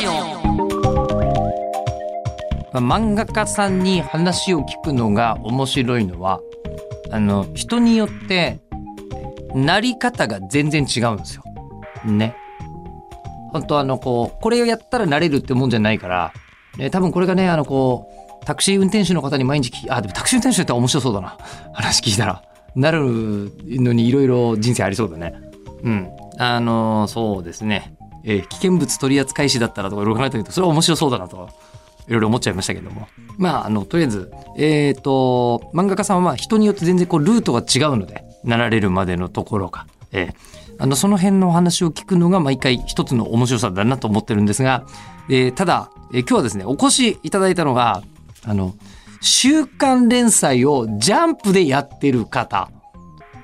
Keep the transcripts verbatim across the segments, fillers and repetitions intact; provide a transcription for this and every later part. ジオ。漫画家さんに話を聞くのが面白いのは、あの人によってなり方が全然違うんですよね。本当あのこうこれをやったらなれるってもんじゃないから、ね、多分これがねあのこうタクシー運転手の方に毎日聞きあでもタクシー運転手だったら面白そうだな話聞いたらなるのにいろいろ人生ありそうだね。うんあのそうですね、えー、危険物取扱士だったらとかいろいろ考えてみるとそれは面白そうだなといろいろ思っちゃいましたけども、まああのとりあえずえっと漫画家さんは人によって全然こうルートが違うのでなられるまでのところが、えー、あのその辺のお話を聞くのが毎回一つの面白さだなと思ってるんですが、えー、ただ、えー、今日はですねお越しいただいたのがあの週刊連載をジャンプでやってる方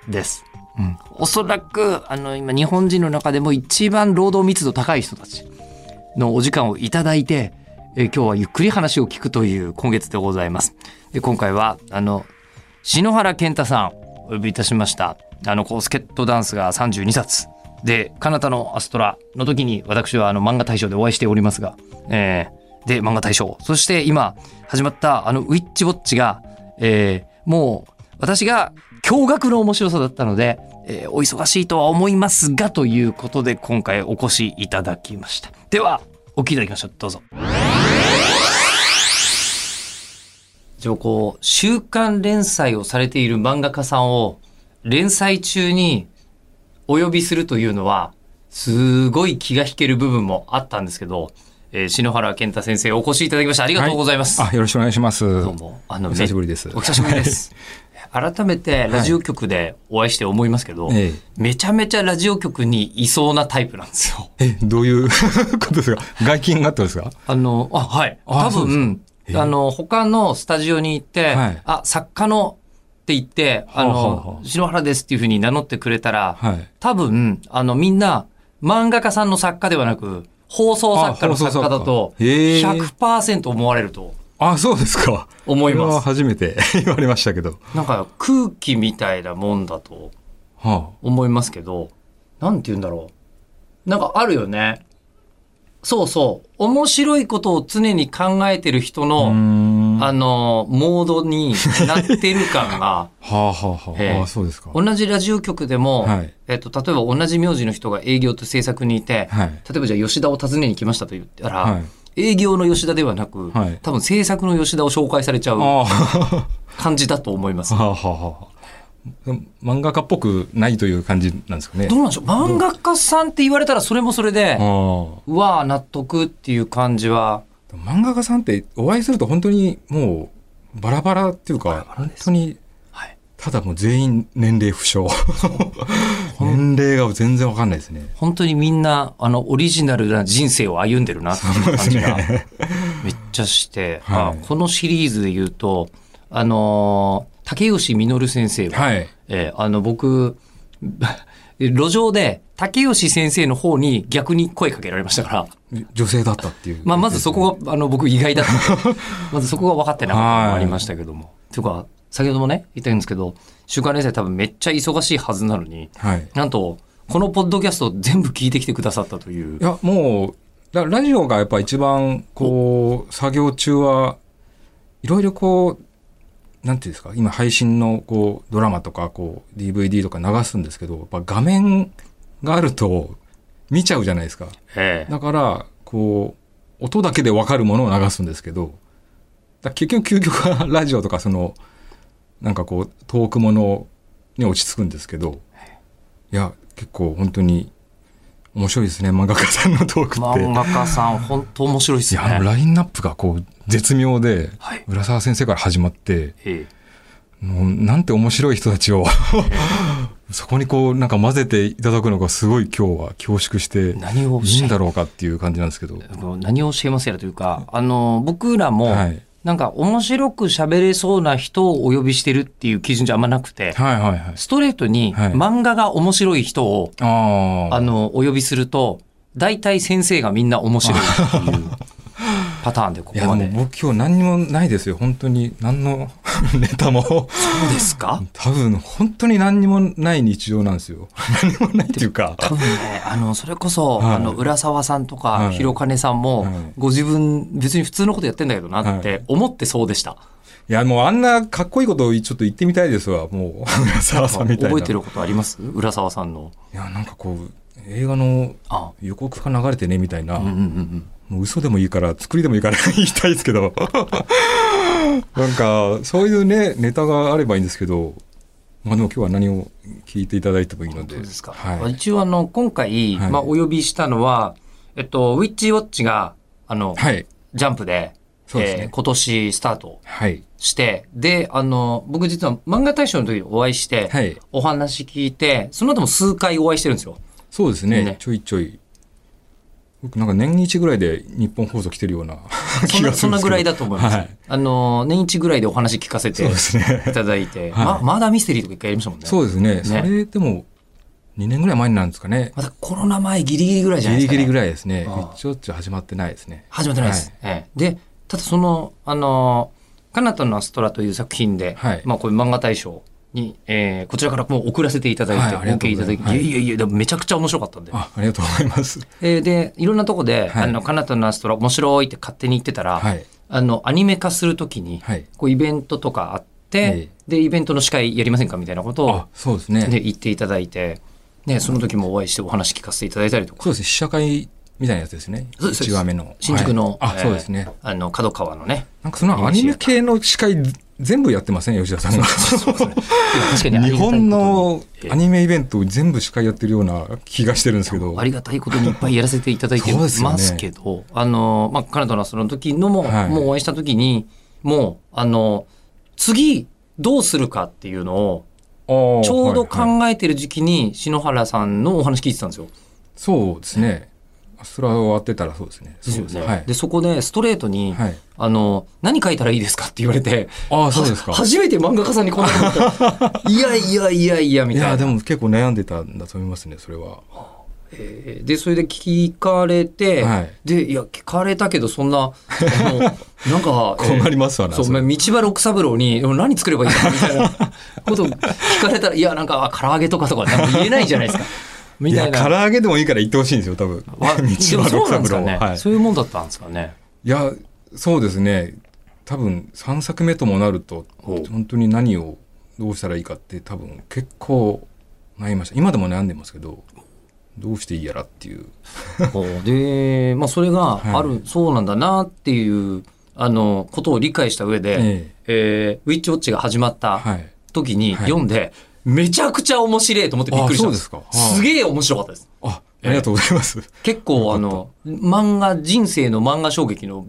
です。うん、おそらくあの今日本人の中でも一番労働密度高い人たちのお時間をいただいて、えー、今日はゆっくり話を聞くという今月でございます。で今回はあの篠原健太さんお呼びいたしました。あのこうスケットダンスがさんじゅうにさつで彼方のアストラの時に私はあの漫画大賞でお会いしておりますが、えー、で漫画大賞そして今始まったあのウィッチウォッチが、えー、もう私が驚愕の面白さだったので、えー、お忙しいとは思いますがということで今回お越しいただきました。ではお聞きいただきましょう。どうぞ。じゃあこう週刊連載をされている漫画家さんを連載中にお呼びするというのはすごい気が引ける部分もあったんですけど、えー、篠原健太先生お越しいただきましたありがとうございます、はい、あよろしくお願いします。どうもあのお久しぶりです。お久しぶりです改めてラジオ局でお会いして思いますけど、はいええ、めちゃめちゃラジオ局にいそうなタイプなんですよ。えどういうことですか。外勤があったんですか。あのあはい多分あ、ええ、あの他のスタジオに行って、はい、あ作家のって言ってあの、はあはあ、篠原ですっていうふうに名乗ってくれたら、はい、多分あのみんな漫画家さんの作家ではなく放送作家の作家だと ひゃくパーセント 思われると。あ、そうですか。思います。これは初めて言われましたけど。なんか空気みたいなもんだと思いますけど、はあ、なんて言うんだろう。なんかあるよね。そうそう。面白いことを常に考えてる人の、あの、モードになってる感が。はあはあはあ。えー、あそうですか。同じラジオ局でも、はい、えっと、例えば同じ名字の人が営業と制作にいて、はい、例えばじゃあ吉田を訪ねに来ましたと言ったら、はい営業の吉田ではなく、はい、多分制作の吉田を紹介されちゃう感じだと思います。はあはあはあ、漫画家っぽくないという感じなんですかね。どうなんでしょう。漫画家さんって言われたらそれもそれで、うわあ納得っていう感じは。漫画家さんってお会いすると本当にもうバラバラっていうか、バラバラ本当に、はい、ただもう全員年齢不詳。年齢が全然わかんないですね。本当にみんなあのオリジナルな人生を歩んでるなっていう感じがめっちゃして、はい、あこのシリーズで言うとあのー、竹吉実先生は、はいえー、あの僕路上で竹吉先生の方に逆に声かけられましたから女性だったっていう、まあ、まずそこがあの僕意外だったまずそこが分かってなかったのもありましたけどもというか先ほどもね言ったんですけど週刊連載多分めっちゃ忙しいはずなのに、はい、なんとこのポッドキャスト全部聞いてきてくださったという。いやもうだラジオがやっぱ一番こう作業中はいろいろこうなんていうんですか今配信のこうドラマとかこう ディーブイディー とか流すんですけどやっぱ画面があると見ちゃうじゃないですか。ええ、だからこう音だけで分かるものを流すんですけどだ結局究極はラジオとかそのなんかこう遠くものに落ち着くんですけどいや結構本当に面白いですね漫画家さんのトークって漫画家さん本当面白いですね。いやあのラインナップがこう絶妙で、はい、浦沢先生から始まって、ええ、もうなんて面白い人たちをそこにこうなんか混ぜていただくのがすごい今日は恐縮して何をいいんだろうかっていう感じなんですけど何を教えますやらというかあの僕らも、はいなんか面白く喋れそうな人をお呼びしてるっていう基準じゃあんまなくて、はいはいはい、ストレートに漫画が面白い人を、はい、あのお呼びすると大体先生がみんな面白いっていうパターンでここまで。いやもう僕今日何にもないですよ本当に何のネタも。そうですか。多分本当に何にもない日常なんですよ。何もないっていうか。多分ね、あのそれこそ、はい、あの浦沢さんとか広金さんも、はい、ご自分別に普通のことやってんだけどなって思ってそうでした。はい、いやもうあんなかっこいいことをちょっと言ってみたいですわ。もう浦沢さんみたいな。覚えてることあります？浦沢さんの。いやなんかこう映画の予告が流れてねみたいな。ああうんうんうん。もう嘘でもいいから作りでもいいから言いたいですけどなんかそういうねネタがあればいいんですけど、まあ、でも今日は何を聞いていただいてもいいので、ですか、はい、一応あの今回、はいまあ、お呼びしたのは、えっと、ウィッチウォッチがあの、はい、ジャンプ で, で、ねえー、今年スタートして、はい、であの僕実は漫画大賞の時にお会いして、はい、お話聞いてその後も数回お会いしてるんですよ。そうです ね, ねちょいちょいなんか年一ぐらいで日本放送来てるような気がするんですけど、そんなぐらいだと思います、はい、あの年一ぐらいでお話聞かせていただいて、ねはい、ま, まだミステリーとか一回やりましたもんね。そうですね、ねそれでもにねんぐらい前になるんですかね。まだコロナ前ギリギリぐらいじゃないですか、ね、ギリギリぐらいですね。一応始まってないですね。始まってないです、はいええ、でただそのあの彼方のアストラという作品で、はいまあ、こういう漫画大賞に、えー、こちらからもう送らせていただいて、はい、OK いただき、はい、いやいやいやめちゃくちゃ面白かったんで あ, ありがとうございます、えー、でいろんなとこで、はい、あの彼方のアストラ面白いって勝手に言ってたら、はい、あのアニメ化するときに、はい、こうイベントとかあって、はい、でイベントの司会やりませんかみたいなことをあそうです、ね、で言っていただいて、ね、その時もお会いしてお話聞かせていただいたりとか。そうですね、試写会みたいなやつですね。そうですいちわめの新宿の角川のね、なんかそのアニメ系の司会全部やってません吉田さんが。そうそうそう確かに日本のアニメイベントを全部司会やってるような気がしてるんですけど、ありがたいことにいっぱいやらせていただいてますけど、ね、あのまあカナダのその時のも、はい、もうお会いした時にもうあの次どうするかっていうのをちょうど考えてる時期に篠原さんのお話聞いてたんですよ。そうですね。アストラを当てたらそうですね。そうですね。はい、でそこでストレートに、はい、あの何書いたらいいですかって言われて、ああそうですか。初めて漫画家さんにこんなこといやいやいやいやみたいな。いやでも結構悩んでたんだと思いますねそれは。えー、でそれで聞かれて、はい、でいや聞かれたけどそんなあのなんか困りますわな。えー、そう道場六三郎に何作ればいいかみたいなことを聞かれたらいやなんか唐揚げとかとかなんか言えないじゃないですか。みたいな。いや唐揚げでもいいから言ってほしいんですよ多分。道場六三郎、ねはい、そういうもんだったんですかね。いやそうですね。多分さんさくめともなると本当に何をどうしたらいいかって多分結構悩みました。今でも悩んでますけどどうしていいやらっていう。でまあそれがある、はい、そうなんだなっていうあのことを理解した上で、えええー、ウィッチウォッチが始まった時に読んで。はいはいめちゃくちゃ面白いと思ってびっくりしたんです。ああそうですか。はあ、すげえ面白かったです。あ、ありがとうございます。結構あの漫画人生の漫画衝撃の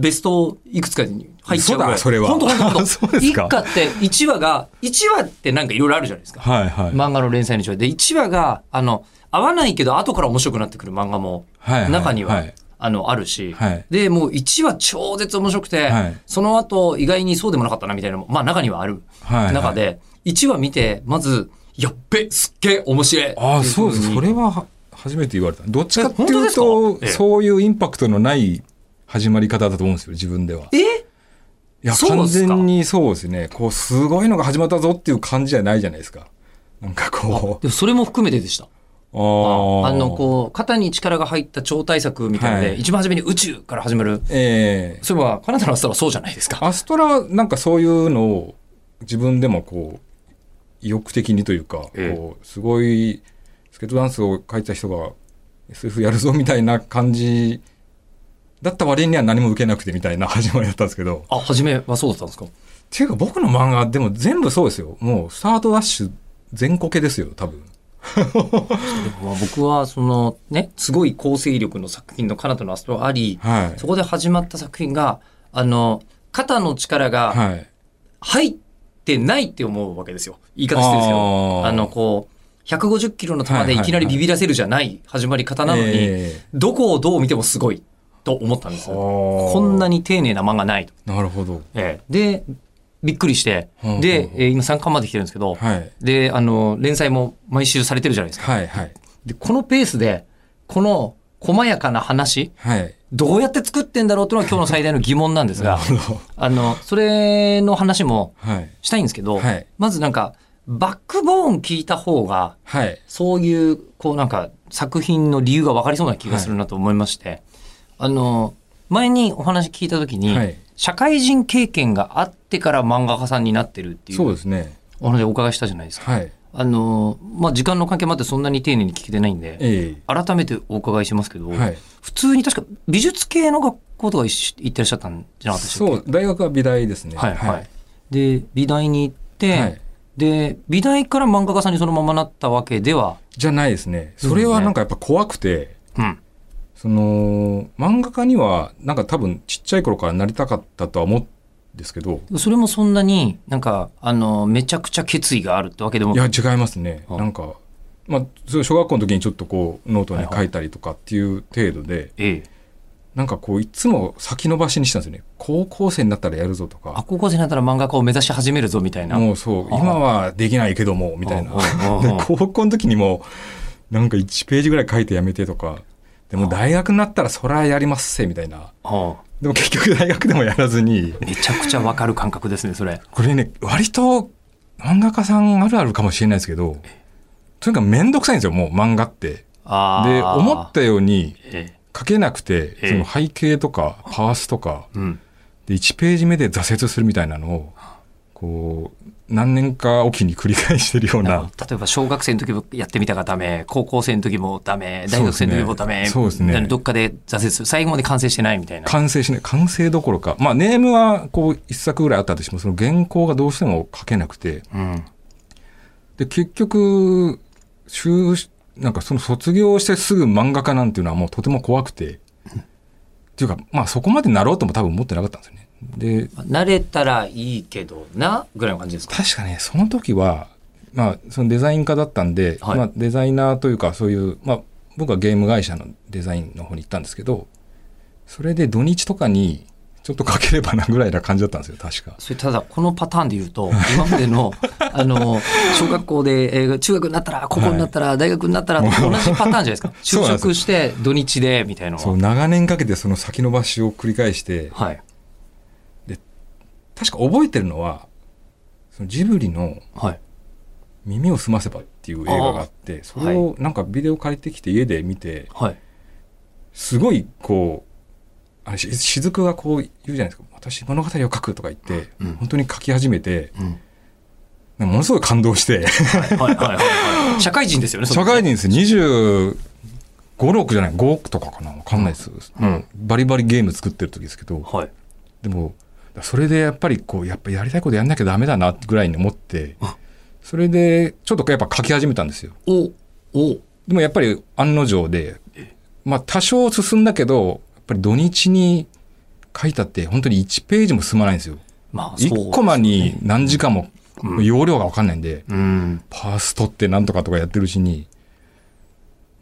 ベストいくつかに入っちゃうぐらい。そうだそれは。本当本当そうですか。いっかっていちわがいちわってなんかいろいろあるじゃないですか。はいはい。漫画の連載の中でいちわがあの合わないけど後から面白くなってくる漫画も中には。はいはいはいあの、あるし、はい。で、もういちわ超絶面白くて、はい、その後意外にそうでもなかったなみたいなのも、まあ中にはある。はいはい、中で、いちわ見て、まず、やっべ、すっげえ面白い。ああ、そうです。それは初めて言われた。どっちかっていうと、そういうインパクトのない始まり方だと思うんですよ、自分では。え？いや、完全にそうですね。こう、すごいのが始まったぞっていう感じじゃないじゃないですか。なんかこう。でもそれも含めてでした。ああのこう肩に力が入った超大作みたいなので、はい、一番初めに宇宙から始まる、えー、そういえば彼方のアストラはそうじゃないですか。アストラはなんかそういうのを自分でもこう意欲的にというか、えー、こうすごいスケートダンスを描いた人が エスエフ やるぞみたいな感じだった割には何も受けなくてみたいな始まりだったんですけど。あ初めはそうだったんですか。っていうか僕の漫画でも全部そうですよ。もうスタートダッシュ全コケですよ多分僕はそのねすごい構成力の作品の彼方のアストラあり、はい、そこで始まった作品があの肩の力が入ってないって思うわけですよ。言い方してるんですよ。あのこうひゃくごじゅっキロの球でいきなりビビらせるじゃない始まり方なのに、はいはいはいえー、どこをどう見てもすごいと思ったんですよ。こんなに丁寧な漫画ないと。なるほど、えー、でびっくりして、うん、で、えー、今さんかんまで来てるんですけど、はい、であの連載も毎週されてるじゃないですか、はいはい、でこのペースでこの細やかな話、はい、どうやって作ってんだろうというのが今日の最大の疑問なんですがあのそれの話もしたいんですけど、はいはい、まずなんかバックボーン聞いた方が、はい、そういうこうなんか作品の理由が分かりそうな気がするなと思いまして、はい、あの前にお話聞いた時に、はい、社会人経験があってから漫画家さんになってるっていうそうですねお話をお伺いしたじゃないですか、はいあのまあ、時間の関係もあってそんなに丁寧に聞けてないんで、えー、改めてお伺いしますけど、はい、普通に確か美術系の学校とか行ってらっしゃったんじゃなかったでしょうか。そう大学は美大ですね、はいはいはい、で美大に行って、はい、で美大から漫画家さんにそのままなったわけではじゃないですね。それはなんかやっぱ怖くて、うん、その漫画家にはなんか多分ちっちゃい頃からなりたかったとは思ってですけど、それもそんなになんかあのめちゃくちゃ決意があるってわけでもいや違いますね。なんか、まあ、小学校の時にちょっとこうノートに書いたりとかっていう程度で、はいはい、なんかこういつも先延ばしにしたんですよね。高校生になったらやるぞとか、あ高校生になったら漫画家を目指し始めるぞみたいな、もうそう今はできないけどもみたいなで高校の時にもなんかいちページぐらい書いてやめてとか、でも大学になったらそりゃやりますせみたいな、でも結局大学でもやらずに。めちゃくちゃわかる感覚ですねそれ。これね割と漫画家さんあるあるかもしれないですけど、とにかくめんどくさいんですよもう漫画って。あで思ったように書けなくて、その背景とかパースとか、うん、でいちページ目で挫折するみたいなのをこう何年かおきに繰り返してるような。例えば小学生の時もやってみたがダメ、高校生の時もダメ、大学生の時もダメ、そうですね、そうですね、どっかで挫折する、最後まで完成してないみたいな。完成しない、完成どころか、まあネームはこう一作ぐらいあったとしてもその原稿がどうしても書けなくて、うん、で結局なんかその卒業してすぐ漫画家なんていうのはもうとても怖くて、っていうかまあそこまでなろうとも多分思ってなかったんですよね。で慣れたらいいけどなぐらいの感じですか。確かねその時は、まあ、そのデザイン科だったんで、はいまあ、デザイナーというかそういう、まあ、僕はゲーム会社のデザインの方に行ったんですけど、それで土日とかにちょっと書ければなぐらいな感じだったんですよ確か。それただこのパターンで言うと今まで の, あの小学校で、えー、中学になったら高校になったら、はい、大学になったら同じパターンじゃないですか就職して土日でみたいな。そう長年かけてその先延ばしを繰り返して、はい確か覚えてるのはそのジブリの耳をすませばっていう映画があって、はい、それをなんかビデオ借りてきて家で見て、はい、すごいこうあれ雫がこう言うじゃないですか私物語を書くとか言って、うん、本当に書き始めて、うん、なんかものすごい感動して社会人ですよね社会人ですにじゅうご、ろくじゃないごとかかな分かんないです、うんうん、バリバリゲーム作ってる時ですけど、はい、でもそれでやっぱりこうやっぱやりたいことやんなきゃダメだなぐらいに思って、それでちょっとやっぱ書き始めたんですよ。おお。でもやっぱり案の定で、まあ多少進んだけど、やっぱり土日に書いたって本当にいちページも進まないんですよ。まあそうですね。いちコマに何時間も容量が分かんないんで、うん、パース取ってなんとかとかやってるうちに。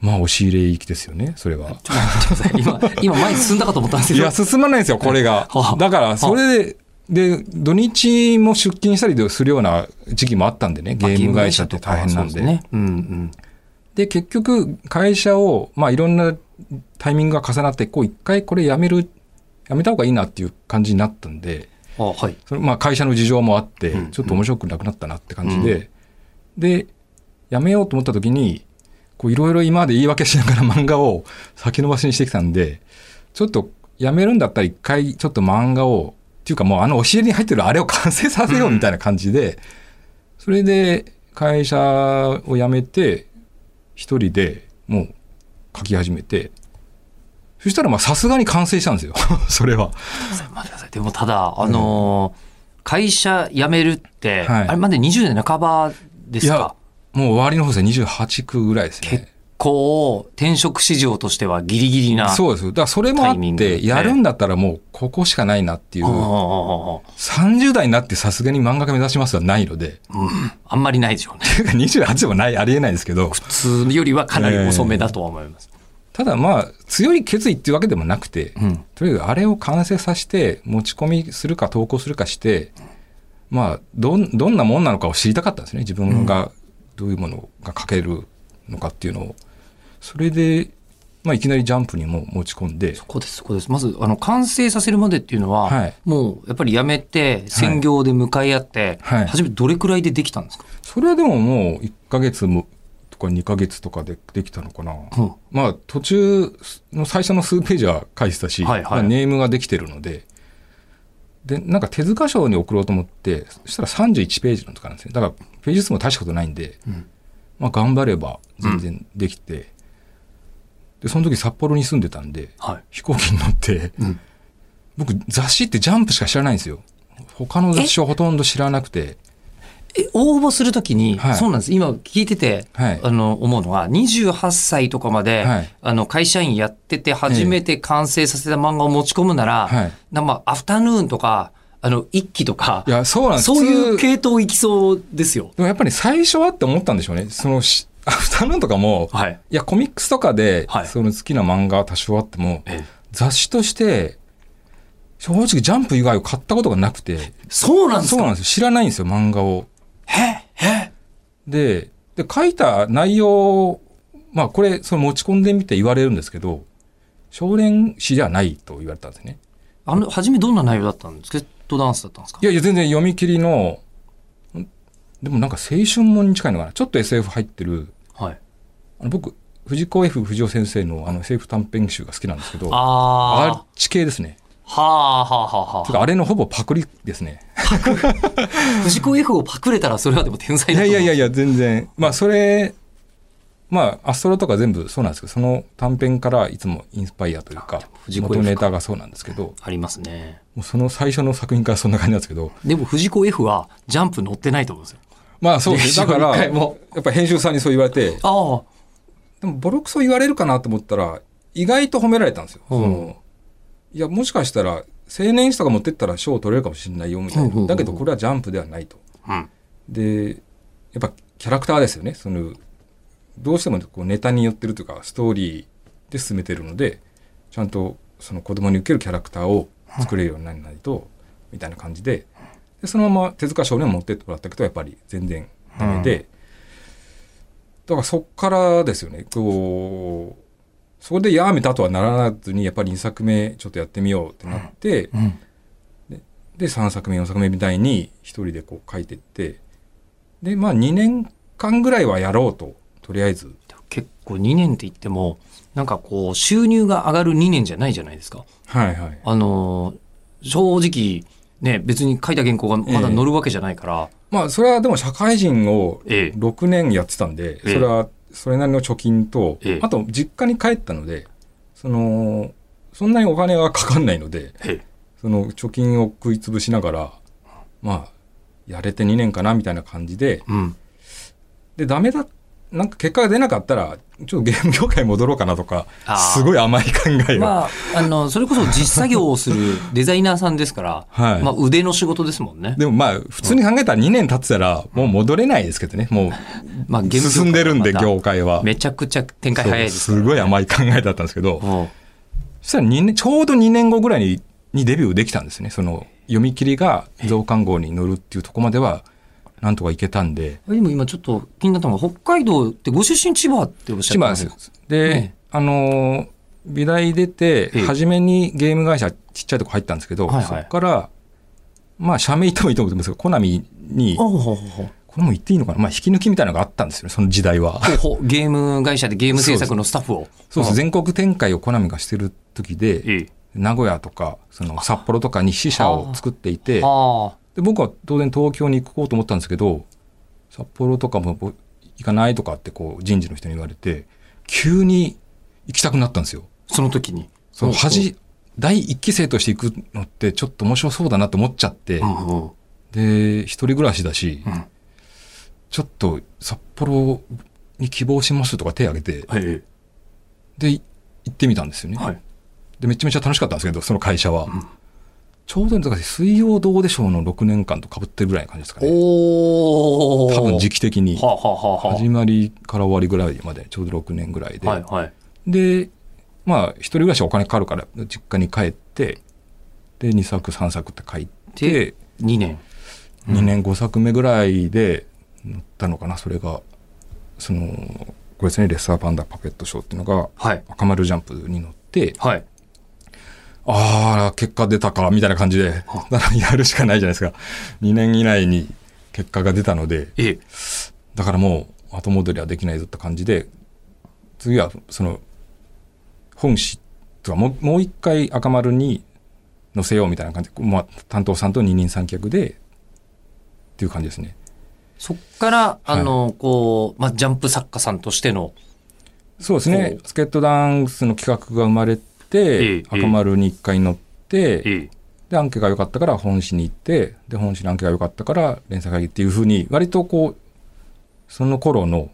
まあ押し入れ行きですよねそれは。ちょっと待ってください 今, 今前に進んだかと思ったんですけどいや進まないんですよこれがだからそれでで土日も出勤したりするような時期もあったんでねゲーム会社って大変なん で,、まあ、で, ねうんうん、で結局会社を、まあ、いろんなタイミングが重なってこう一回これやめるやめた方がいいなっていう感じになったんで、あ、はいそれまあ、会社の事情もあって、うんうん、ちょっと面白くなくなったなって感じで、うん、でやめようと思った時にいろいろ今まで言い訳しながら漫画を先延ばしにしてきたんで、ちょっとやめるんだったら一回ちょっと漫画をっていうかもうあの教えに入ってるあれを完成させようみたいな感じで、うん、それで会社を辞めて一人でもう書き始めて、そしたらまあさすがに完成したんですよそれは。待ってください。でもただあのー、会社辞めるって、はい、あれまでにじゅう代半ばですか。もう終わりの方ですねにじゅうはち区ぐらいですね。結構転職市場としてはギリギリなタイミング。そうです。だからそれもあってやるんだったらもうここしかないなっていう、えー、さんじゅう代になってさすがに漫画家目指しますはないので、うん、あんまりないでしょうねにじゅうはちでもないありえないですけど普通よりはかなり遅めだとは思います、えー、ただまあ強い決意っていうわけでもなくて、うん、とりあえずあれを完成させて持ち込みするか投稿するかして、まあ、ど, どんなもんなのかを知りたかったんですね自分が、うんどういうものが書けるのかっていうのを。それでまあ、いきなりジャンプにも持ち込んで。そこです、そこです。まず、あの、完成させるまでっていうのは、はい、もう、やっぱりやめて、専業で向かい合って、はい、初めどれくらいでできたんですか？それはでももう、いっかげつも、とかにかげつとかでできたのかな、うん、まあ途中の最初の数ページは書いてたし、はいはい、ネームができてるので、でなんか手塚賞に送ろうと思って、そしたらさんじゅういちページのとかなんですね。だからページ数も大したことないんで、うん、まあ、頑張れば全然できて、うん、でその時札幌に住んでたんで、はい、飛行機に乗って、うん、僕雑誌ってジャンプしか知らないんですよ。他の雑誌をほとんど知らなくて。え、応募するときに、はい、そうなんです。今聞いてて、はい、あの、思うのは、にじゅうはっさいとかまで、はい、あの、会社員やってて、初めて完成させた漫画を持ち込むなら、ええ、なんかアフタヌーンとか、あの、一期とか、いや、そうなんです。そういう系統いきそうですよ。でもやっぱり最初はって思ったんでしょうね。その、アフタヌーンとかも、はい、いや、コミックスとかで、はい、その好きな漫画は多少あっても、ええ、雑誌として、正直ジャンプ以外を買ったことがなくて。そうなんですか？そうなんですよ。知らないんですよ、漫画を。へへ で, で書いた内容、まあこれその持ち込んでみて言われるんですけど、少年誌じゃないと言われたんですね。あの初めどんな内容だったんですか？スケットダンスだったんですか？いやいや全然読み切りの、でもなんか青春もんに近いのかな、ちょっと エスエフ 入ってる、はい、あの僕藤子 F 不二雄先生 の, あの エスエフ 短編集が好きなんですけど、あーアーチ系ですね。はあはあはあはあ。てかあれのほぼパクリですね。パク藤子 F をパクれたらそれはでも天才だと思う。いやいやいや全然。まあそれ、まあアストロとか全部そうなんですけど、その短編からいつもインスパイアというか、元ネタがそうなんですけど。ありますね。もうその最初の作品からそんな感じなんですけど。でも藤子 F はジャンプ載ってないと思うんですよ。まあそうです。だから、やっぱ編集さんにそう言われて、ああ。でもボロクソ言われるかなと思ったら、意外と褒められたんですよ。うん、そのいやもしかしたら青年誌とか持ってったら賞を取れるかもしれないよみたいな、だけどこれはジャンプではないと、うん、でやっぱキャラクターですよね。そのどうしてもこうネタに寄ってるというかストーリーで進めてるので、ちゃんとその子供に受けるキャラクターを作れるようにならないとみたいな感じ で, でそのまま手塚賞に持ってってもらったけどやっぱり全然ダメで、うん、だからそっからですよね。こうそこでやめたとはならずに、やっぱりにさくめちょっとやってみようってなって、うんうん、で, でさんさくめよんさくめみたいに一人でこう書いてって、でまあにねんかんぐらいはやろうと、とりあえず。結構にねんって言ってもなんかこう収入が上がるにねんじゃないじゃないですか。はいはい。あのー、正直ね別に書いた原稿がまだ載るわけじゃないから、ええ、まあそれはでも社会人をろくねんやってたんで、ええ、それはそれなりの貯金と、ええ、あと実家に帰ったので、そのそんなにお金はかかんないので、ええ、その貯金を食いつぶしながら、まあやれてにねんかなみたいな感じで、うん、でダメだ、なんか結果が出なかったらちょっとゲーム業界戻ろうかなとか、すごい甘い考えを、まあ、あのそれこそ実作業をするデザイナーさんですから、はい、まあ、腕の仕事ですもんね。でもまあ普通に考えたらにねん経ってたらもう戻れないですけどね、もうまあ進んでるんで業界はめちゃくちゃ展開早いですから、ね、すごい甘い考えだったんですけど、そしたらにねんちょうどにねんごぐらい に, にデビューできたんですね。その読み切りが増刊号に載るっていうところまではなんとか行けたんで。でも今ちょっと気になったのが、北海道ってご出身千葉っておっしゃってます？千葉です。で、ね、あの美大出て初めにゲーム会社ちっちゃいとこ入ったんですけど、はいはい、そこからまあ社名言ってもいいと思うんですけど、コナミに、ほうほうほう、これも言っていいのかな、まあ引き抜きみたいなのがあったんですよね、その時代は。ほうほう、ゲーム会社でゲーム制作のスタッフを。そうです。そうです。全国展開をコナミがしてる時で、名古屋とかその札幌とかに支社を作っていて、ああ、で僕は当然東京に行こうと思ったんですけど、札幌とかも行かないとかってこう人事の人に言われて、急に行きたくなったんですよ。その時にその恥、だいいっき生として行くのってちょっと面白そうだなと思っちゃって、うんうん、で一人暮らしだし、うん、ちょっと札幌に希望しますとか手を挙げて、はい、で行ってみたんですよね、はい、でめちゃめちゃ楽しかったんですけど、その会社は、うん、ちょうどだから水曜どうでしょうのろくねんかんと被ってるぐらいの感じですかね。おー、多分時期的に、はあはあはあ、始まりから終わりぐらいまでちょうどろくねんぐらいで、はいはい、でまあ一人暮らしはお金かかるから実家に帰って、でにさくさんさくって書いてにねん、うん、にねんごさくめぐらいで載ったのかな。それがそのこれですね、レッサーパンダパペットショーっていうのが、はい、赤丸ジャンプに乗って、はい、ああ結果出たかみたいな感じでやるしかないじゃないですか。にねん以内に結果が出たので、ええ、だからもう後戻りはできないぞって感じで、次はその本誌とかもう一回赤丸に載せようみたいな感じで、まあ、担当さんと二人三脚でっていう感じですね。そっからあの、はい、こう、まあ、ジャンプ作家さんとしての、そうですね、スケットダンスの企画が生まれて、ええ、赤丸に一回乗って、ええ、でアンケが良かったから本誌に行って、で本誌のアンケが良かったから連載会議っていうふうに、割とこうその頃の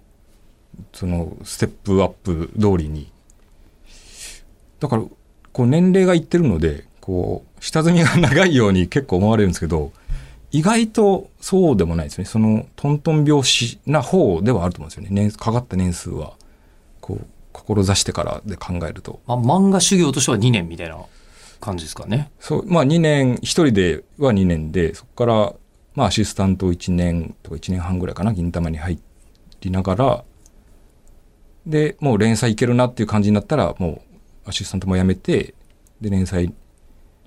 そのステップアップ通りに、だからこう年齢がいってるのでこう下積みが長いように結構思われるんですけど、意外とそうでもないですね。そのトントン拍子な方ではあると思うんですよね。年かかった年数はこう志してからで考えると、まあ、漫画修行としてはにねんみたいな感じですかね。そう、まあ、にねん、ひとりではにねんで、そこからまあアシスタントいちねんとかいちねんはんぐらいかな、銀魂に入りながらで、もう連載いけるなっていう感じになったらもうアシスタントも辞めて、で連載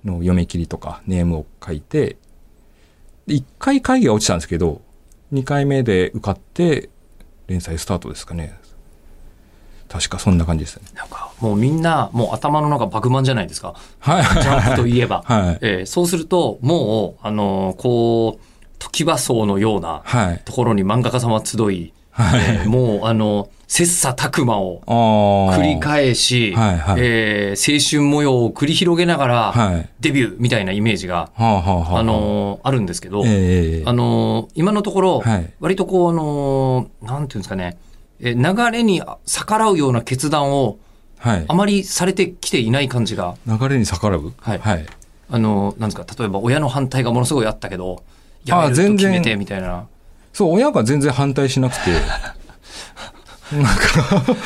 の読み切りとかネームを書いて、でいっかい会議が落ちたんですけどにかいめで受かって連載スタートですかね。確かそんな感じですね。なんかもうみんなもう頭の中バグマンじゃないですか、はい、ジャンプといえば、はい、えー、そうするともう、あのー、こう時はそうのようなところに漫画家さんは集い、はい、えー、もう、あのー、切磋琢磨を繰り返し、はいはい、えー、青春模様を繰り広げながらデビューみたいなイメージが、はい、あのー、あるんですけど、えーあのー、今のところ割とこう、あのー、なんていうんですかね、え流れに逆らうような決断をあまりされてきていない感じが、はい、流れに逆らう、はい、はい、あのなんですか、例えば親の反対がものすごいあったけどやめると決めてみたいな、そう親が全然反対しなくてなんかで、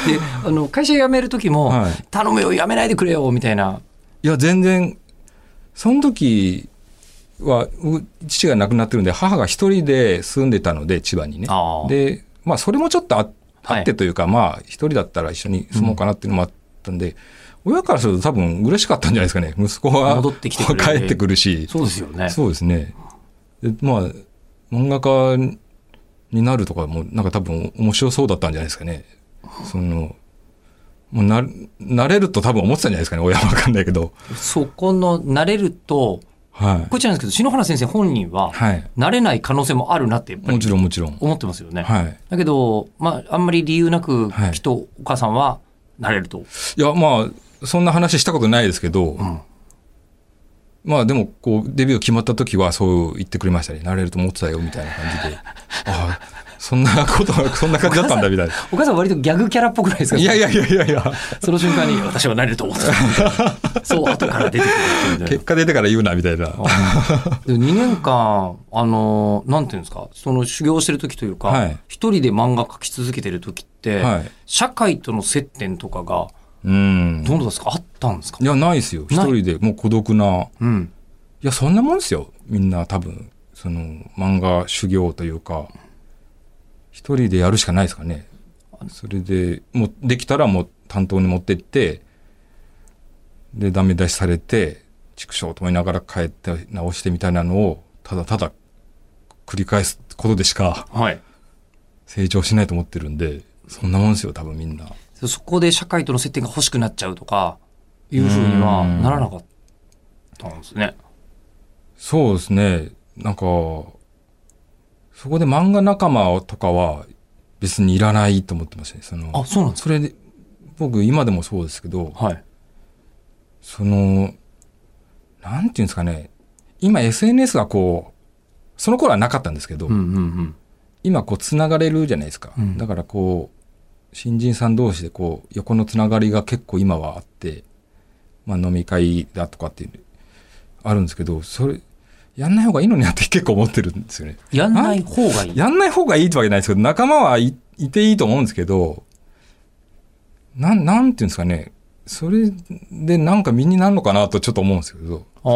あの会社辞める時も、はい、頼むよ辞めないでくれよみたいな、いや全然、その時は父が亡くなってるんで母が一人で住んでたので千葉にね、で、まあ、それもちょっとあってあってというか、はい、まあ一人だったら一緒に住もうかなっていうのもあったんで、うん、親からすると多分嬉しかったんじゃないですかね。息子は戻ってきてくれ帰ってくるし、そうですよね。そうですね。で、まあ漫画家になるとかもなんか多分面白そうだったんじゃないですかね。そのもうな慣れると多分思ってたんじゃないですかね。親は分かんないけど。そこの慣れると、はい、こちらなんですけど、篠原先生本人は慣れない可能性もあるなってやっぱりもちろんもちろん思ってますよね、はい、だけど、まあ、あんまり理由なくきっとお母さんは慣れると、はい、いやまあそんな話したことないですけど、うん、まあでもこうデビュー決まった時はそう言ってくれましたね。慣れると思ってたよみたいな感じでああそんなことそんな感じだったんだみたいな。お母さんは割とギャグキャラっぽくないですか。いやいやいやいやいやその瞬間に私は慣れると思ってたそう後から出てくるみたいな、結果出てから言うなみたいなでにねんかんあのなんていうんですか、その修行してる時というか、はい、一人で漫画描き続けてる時って、はい、社会との接点とかがうんどうですか、あったんですか。いやないですよ、一人でもう孤独な、うん、いやそんなもんですよみんな多分その漫画修行というか一人でやるしかないですかね。それでもうできたらもう担当に持ってってでダメ出しされて畜生と思いながら帰って直してみたいなのをただただ繰り返すことでしか成長しないと思ってるんで、はい、そんなもんですよ多分みんな。そこで社会との接点が欲しくなっちゃうとかいうふうにはならなかったんですね。そうですね。なんかそこで漫画仲間とかは別にいらないと思ってましたね。その、あ、そうなんですか。それで僕今でもそうですけど、はい、そのなんていうんですかね、今 エスエヌエス がこうその頃はなかったんですけど、うんうんうん、今こうつながれるじゃないですか、うん、だからこう新人さん同士でこう横のつながりが結構今はあって、まあ、飲み会だとかっていうあるんですけど、それやんない方がいいのになって結構思ってるんですよね。やんない方がいいやんない方がいいってわけないですけど、仲間はい、いていいと思うんですけど、なん、なんていうんですかね、それでなんか身になるのかなとちょっと思うんですけど、あ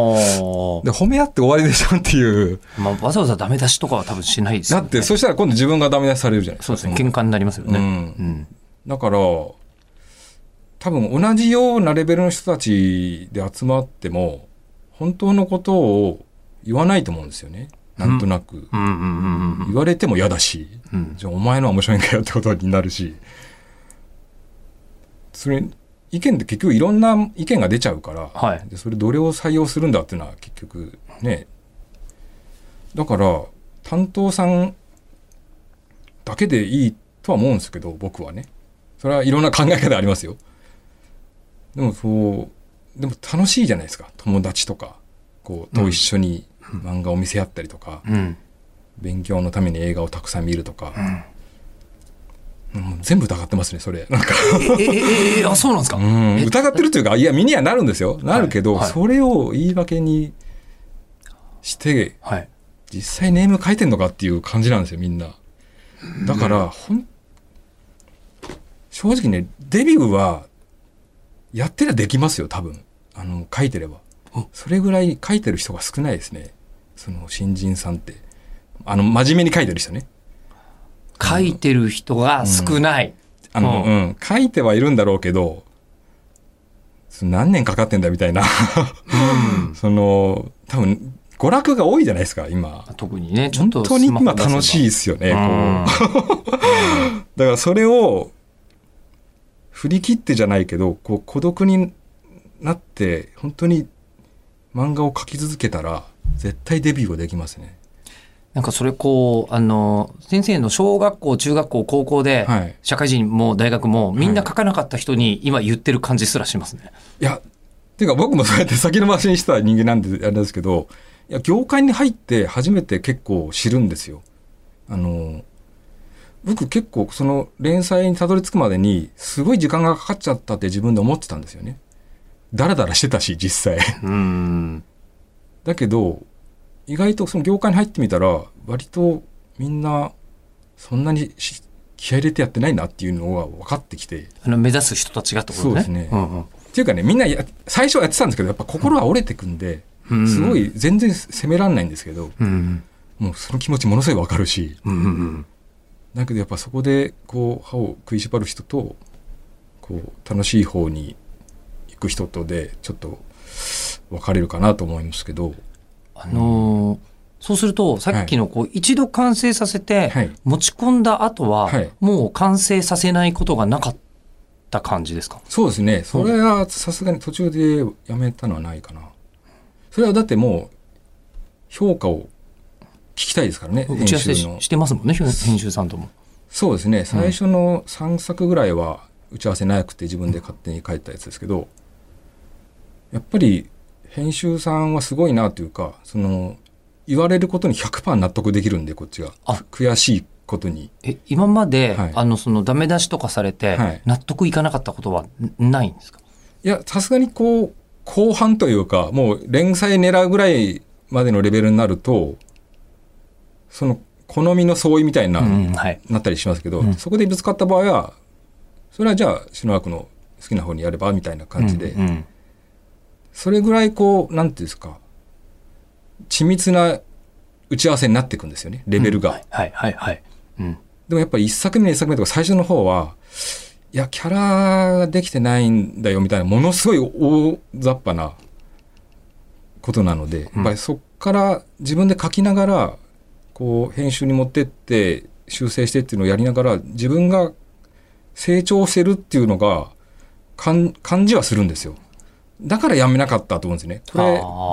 で褒め合って終わりでしょっていう、まあ、わざわざダメ出しとかは多分しないですよね。だってそしたら今度自分がダメ出しされるじゃないですか。そうですね、喧嘩になりますよね、うんうん、だから多分同じようなレベルの人たちで集まっても本当のことを言わないと思うんですよね。なんとなく言われても嫌だし、うん、じゃあお前のは面白いんかよってことになるし、それ意見って結局いろんな意見が出ちゃうから、はい、でそれどれを採用するんだっていうのは結局ね、だから担当さんだけでいいとは思うんですけど、僕はね、それはいろんな考え方ありますよ。でもそうでも楽しいじゃないですか、友達とかこうと一緒に、うん、漫画を見せ合ったりとか、うん、勉強のために映画をたくさん見るとか、うん、もう全部疑ってますねそれ。なんかえええあそうなんですか、うん、疑ってるというか、いや身にはなるんですよ、なるけど、はいはい、それを言い訳にして、はい、実際ネーム書いてんのかっていう感じなんですよみんな。だからほん、うん、正直ねデビューはやってりゃできますよ多分、あの書いてれば。それぐらい書いてる人が少ないですね、その新人さんって。あの真面目に書いてる人ね、書いてる人が少ない、うん、あの、うんうん、書いてはいるんだろうけど何年かかってんだみたいな、うん、その多分娯楽が多いじゃないですか今特にね。ちょっと本当に今楽しいですよね、うん、こうだからそれを振り切ってじゃないけどこう孤独になって本当に漫画を描き続けたら絶対デビューはできますね。なんかそれこうあの先生の小学校中学校高校で、はい、社会人も大学もみんな描かなかった人に今言ってる感じすらしますね。はい、いやていうか僕もそうやって先延ばしにした人間なんであれですけど、いや業界に入って初めて結構知るんですよ。あの僕結構その連載にたどり着くまでにすごい時間がかかっちゃったって自分で思ってたんですよね。ダラダラしてたし実際うん、だけど意外とその業界に入ってみたら割とみんなそんなに気合い入れてやってないなっていうのが分かってきて、あの目指す人たちがってことね。そうですね、うんうん、っていうかねみんなや最初はやってたんですけどやっぱ心は折れてくんで、うん、すごい全然責められないんですけど、うんうん、もうその気持ちものすごい分かるし、うんうんうん、だけどやっぱそこでこう歯を食いしばる人とこう楽しい方に人とでちょっと分かれるかなと思いますけど、あのー、そうするとさっきのこう、はい、一度完成させて、はい、持ち込んだ後は、はい、もう完成させないことがなかった感じですか。そうですね、それはさすがに途中でやめたのはないかな。それはだってもう評価を聞きたいですからね、打ち合わせしてますもんね編集さんとも。そうですね、最初のさんさくぐらいは打ち合わせなくて自分で勝手に書いたやつですけど、うん、やっぱり編集さんはすごいなというか、その言われることに ひゃくパーセント 納得できるんでこっちが悔しいことに。え今まで、はい、あのそのダメ出しとかされて、はい、納得いかなかったことはないんですか。いやさすがにこう後半というかもう連載狙うぐらいまでのレベルになるとその好みの相違みたいな、うんはい、なったりしますけど、うん、そこでぶつかった場合はそれはじゃあ篠原君の好きな方にやればみたいな感じで、うんうん、それぐらいこうなんていうんですか、緻密な打ち合わせになっていくんですよねレベルが、うん、はいはいはい、うん、でもやっぱりいっさくめにさくめとか最初の方はいやキャラができてないんだよみたいなものすごい大雑把なことなので、うん、やっぱりそっから自分で書きながらこう編集に持ってって修正してっていうのをやりながら自分が成長してるっていうのが感じはするんですよ。だからやめなかったと思うんですね。こ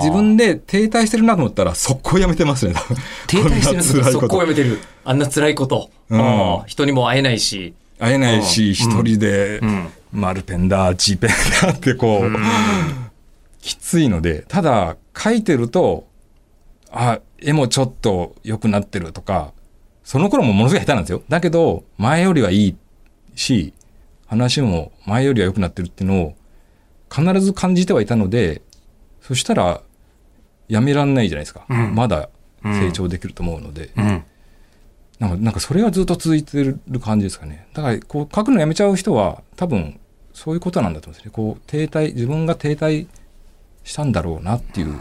れ自分で停滞してるなと思ったら速攻やめてますね。停滞してるんですか。速攻やめてる。あんな辛いこと、うんうん、人にも会えないし会えないし、うん、一人で、うん、丸ペンだGペンだってこう、うん、きついので。ただ書いてるとあ絵もちょっと良くなってるとか、その頃もものすごい下手なんですよ。だけど前よりはいいし話も前よりは良くなってるっていうのを必ず感じてはいたので、そしたらやめらんないじゃないですか、うん、まだ成長できると思うので、うん、なんか、なんかそれがずっと続いてる感じですかね。だからこう書くのやめちゃう人は多分そういうことなんだと思うんですね。こう停滞、自分が停滞したんだろうなっていう、うん、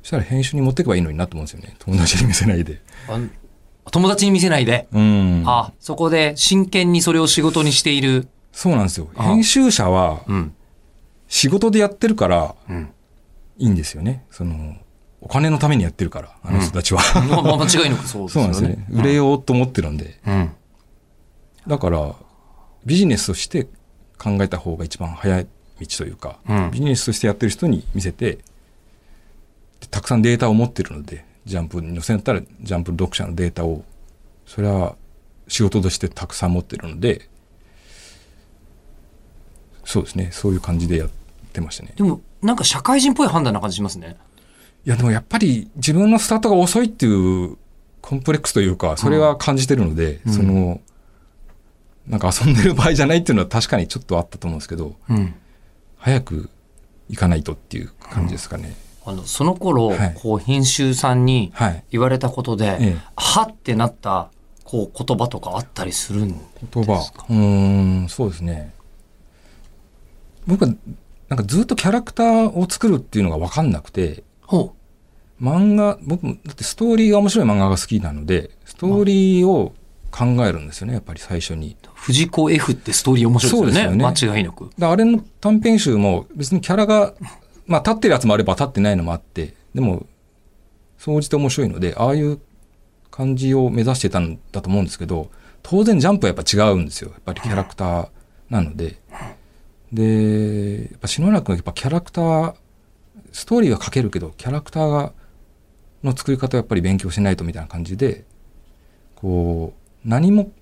そしたら編集に持っていけばいいのになと思うんですよね、友達に見せないで。あ友達に見せないで、うん、あ、そこで真剣にそれを仕事にしている。そうなんですよ。編集者は仕事でやってるからいいんですよね。うん、そのお金のためにやってるから、あの人たちは、うんまあ、間違いなくそうですよね。そうなんですね。売れようと思ってるんで、うん、だからビジネスとして考えた方が一番早い道というか、うん、ビジネスとしてやってる人に見せて、たくさんデータを持ってるので、ジャンプに載せたらジャンプ読者のデータをそれは仕事としてたくさん持ってるので、そうですね、そういう感じでやってましたね。でもなんか社会人っぽい判断な感じしますね。いやでもやっぱり自分のスタートが遅いっていうコンプレックスというか、それは感じてるので、うん、そのなんか遊んでる場合じゃないっていうのは確かにちょっとあったと思うんですけど、うん、早く行かないとっていう感じですかね。うん、あのその頃、はい、こう編集さんに言われたことで、はい、ええ、はってなったこう言葉とかあったりするんですか？言葉、うーん、そうですね。僕はなんかずっとキャラクターを作るっていうのが分かんなくて、ほう、漫画、僕だってストーリーが面白い漫画が好きなので、ストーリーを考えるんですよね、やっぱり最初に。藤子 F ってストーリー面白いですよね。そうですよね、間違いなく。だあれの短編集も別にキャラがまあ、立ってるやつもあれば立ってないのもあって、でも総じて面白いので、ああいう感じを目指してたんだと思うんですけど、当然ジャンプはやっぱ違うんですよ、やっぱりキャラクターなので。でやっぱ篠原君はやっぱキャラクター、ストーリーは書けるけどキャラクターの作り方をやっぱり勉強しないとみたいな感じで、こう何も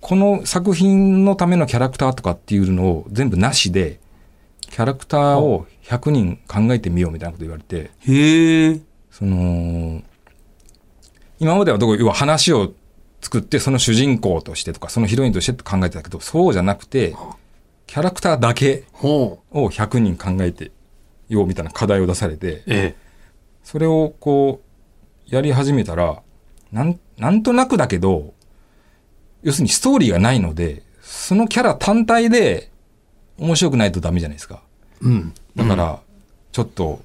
この作品のためのキャラクターとかっていうのを全部なしで、キャラクターをひゃくにん考えてみようみたいなこと言われて、へえ、その今まではどこ、要は話を作ってその主人公としてとかそのヒロインとしてって考えてたけど、そうじゃなくてキャラクターだけをひゃくにん考えてようみたいな課題を出されて、ええ、それをこうやり始めたら、な ん, なんとなくだけど、要するにストーリーがないので、そのキャラ単体で面白くないとダメじゃないですか。うん、だからちょっと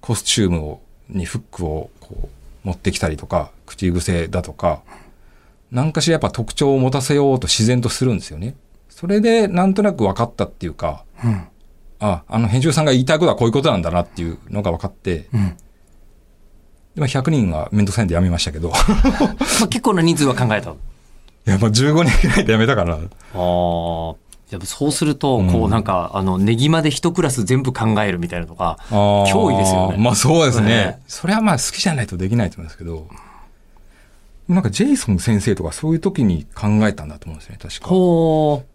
コスチュームをにフックをこう持ってきたりとか、口癖だとか何かしらやっぱ特徴を持たせようと自然とするんですよね。それでなんとなく分かったっていうか、うん、ああの編集さんが言いたいことはこういうことなんだなっていうのが分かって、うん、でもひゃくにんは面倒くさいんでやめましたけどまあ結構な人数は考えた。いやまあじゅうごにんくらいでやめたから。ああ、そうするとこうなんか、うん、あのネギまで一クラス全部考えるみたいなのが脅威ですよね。まあそうですね。それはまあ好きじゃないとできないと思うんですけど、なんかジェイソン先生とかそういう時に考えたんだと思うんですね、確か。ほう。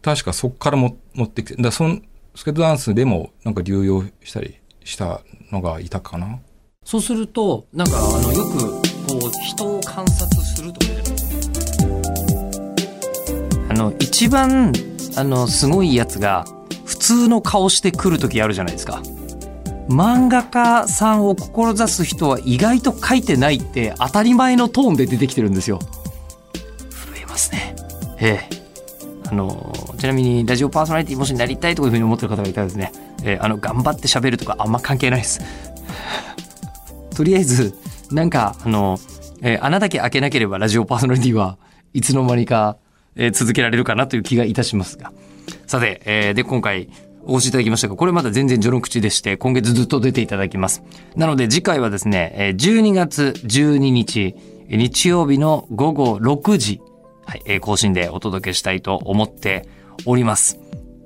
確かそっからも持ってきて、だそのスケートダンスでもなんか流用したりしたのがいたかな。そうするとなんかあのよくこう人を観察するとか。あの一番あのすごいやつが普通の顔してくるときあるじゃないですか。漫画家さんを志す人は意外と描いてないって当たり前のトーンで出てきてるんですよ。震えますね。ええ、あのちなみにラジオパーソナリティもしなりたいというふうに思ってる方がいたらですね、ええ、あの頑張って喋るとかあんま関係ないですとりあえずなんかあの、ええ、穴だけ開けなければラジオパーソナリティはいつの間にかえー、続けられるかなという気がいたしますが、さて、えー、で今回お越しいただきましたが、これまだ全然序の口でして、今月ずっと出ていただきます。なので次回はですね、じゅうにがつじゅうににち日曜日のごごろくじ、はい、更新でお届けしたいと思っております。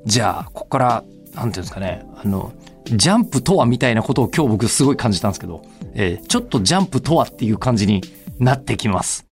じゃあここからなんていうんですかね、あのジャンプとはみたいなことを今日僕すごい感じたんですけど、えー、ちょっとジャンプとはっていう感じになってきます。